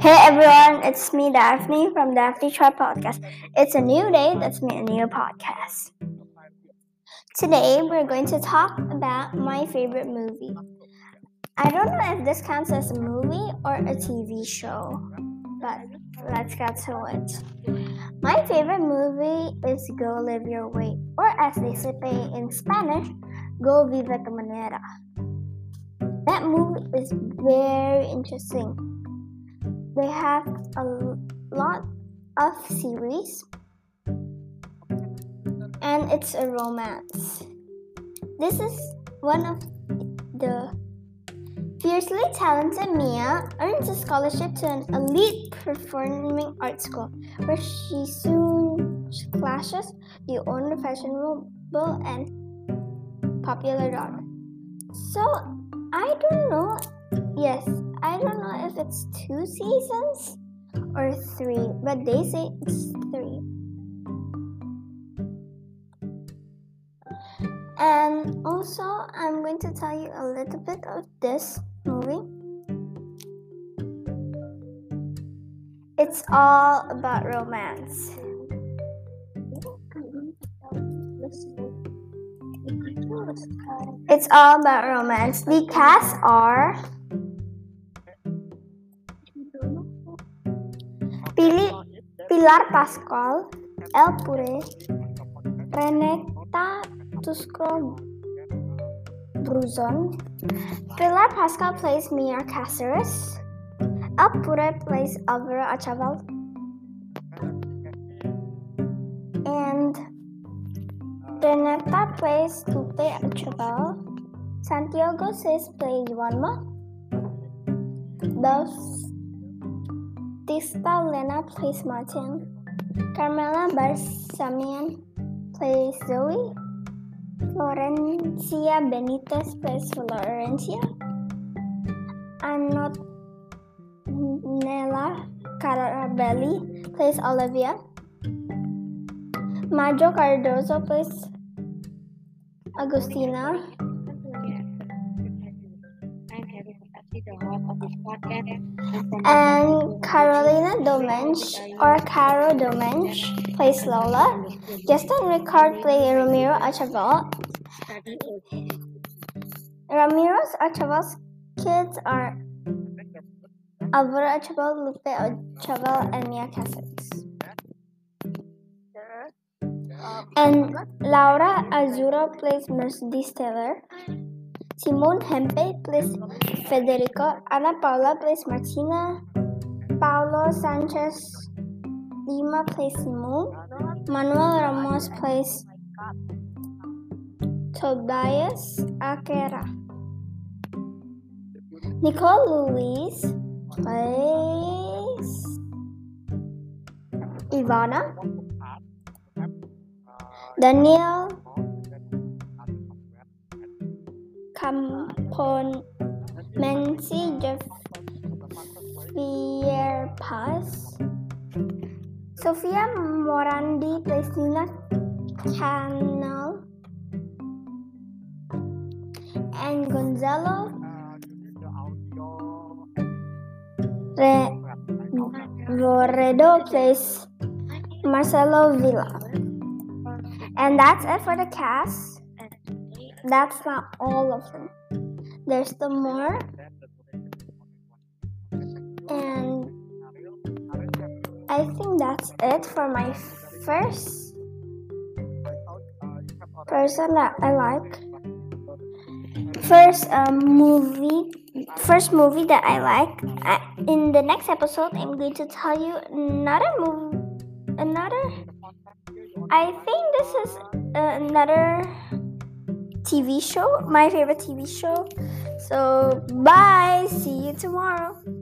Hey everyone, it's me Daphne from Daphne Chat Podcast. It's a new day, that's me a new podcast. Today we're going to talk about my favorite movie. I don't know if this counts as a movie or a TV show, but let's get to it. My favorite movie is Go Live Your Way, or as they say in Spanish, Go Vive a Tu Manera. That movie is very interesting. They have a lot of series, and it's a romance. This is one of the fiercely talented Mia earns a scholarship to an elite performing arts school, where she soon clashes the unfashionable and popular daughter. So, I don't know. Yes, I don't know if it's 2 seasons or 3, but they say it's 3. And also, I'm going to tell you a little bit of this movie. It's all about romance. It's all about romance. The cast are Pilar Pascual, El Pure, Renata Toscano Bruzón. Pilar Pascual plays Mía Cáceres. El Pure plays Álvaro Achával. And Renata plays Tupé Achaval. Santiago says play Juanma. Tista Lena plays Martin. Carmela Barsamian plays Zoe. Lorencia Benitez plays Lorencia. Nella Carabelli plays Olivia. Maggio Cardoso plays Agustina. And Carolina Domench, or Caro Domench, plays Lola. Justin Ricard plays Ramiro Achával. Ramiro Achaval's kids are Álvaro Achával, Lupe Achával, and Mia Casas. And Laura Azura plays Mercedes Taylor. Simón Hempe plays Federico. Ana Paula plays Martina. Paulo Sanchez Lima plays Simón. Manuel Ramos plays Tobias Aquera. Nicole Luis plays Ivana. Daniel Componency Javier Paz. Sofia Morandi plays Nella Canal. And Gonzalo Loredo plays Marcelo Villa. And that's it for the cast. That's not all of them. There's still more. And I think that's it for my first person that I like. First movie that I like. In the next episode, I'm going to tell you another movie. I think this is another TV show, my favorite TV show. So, bye. See you tomorrow.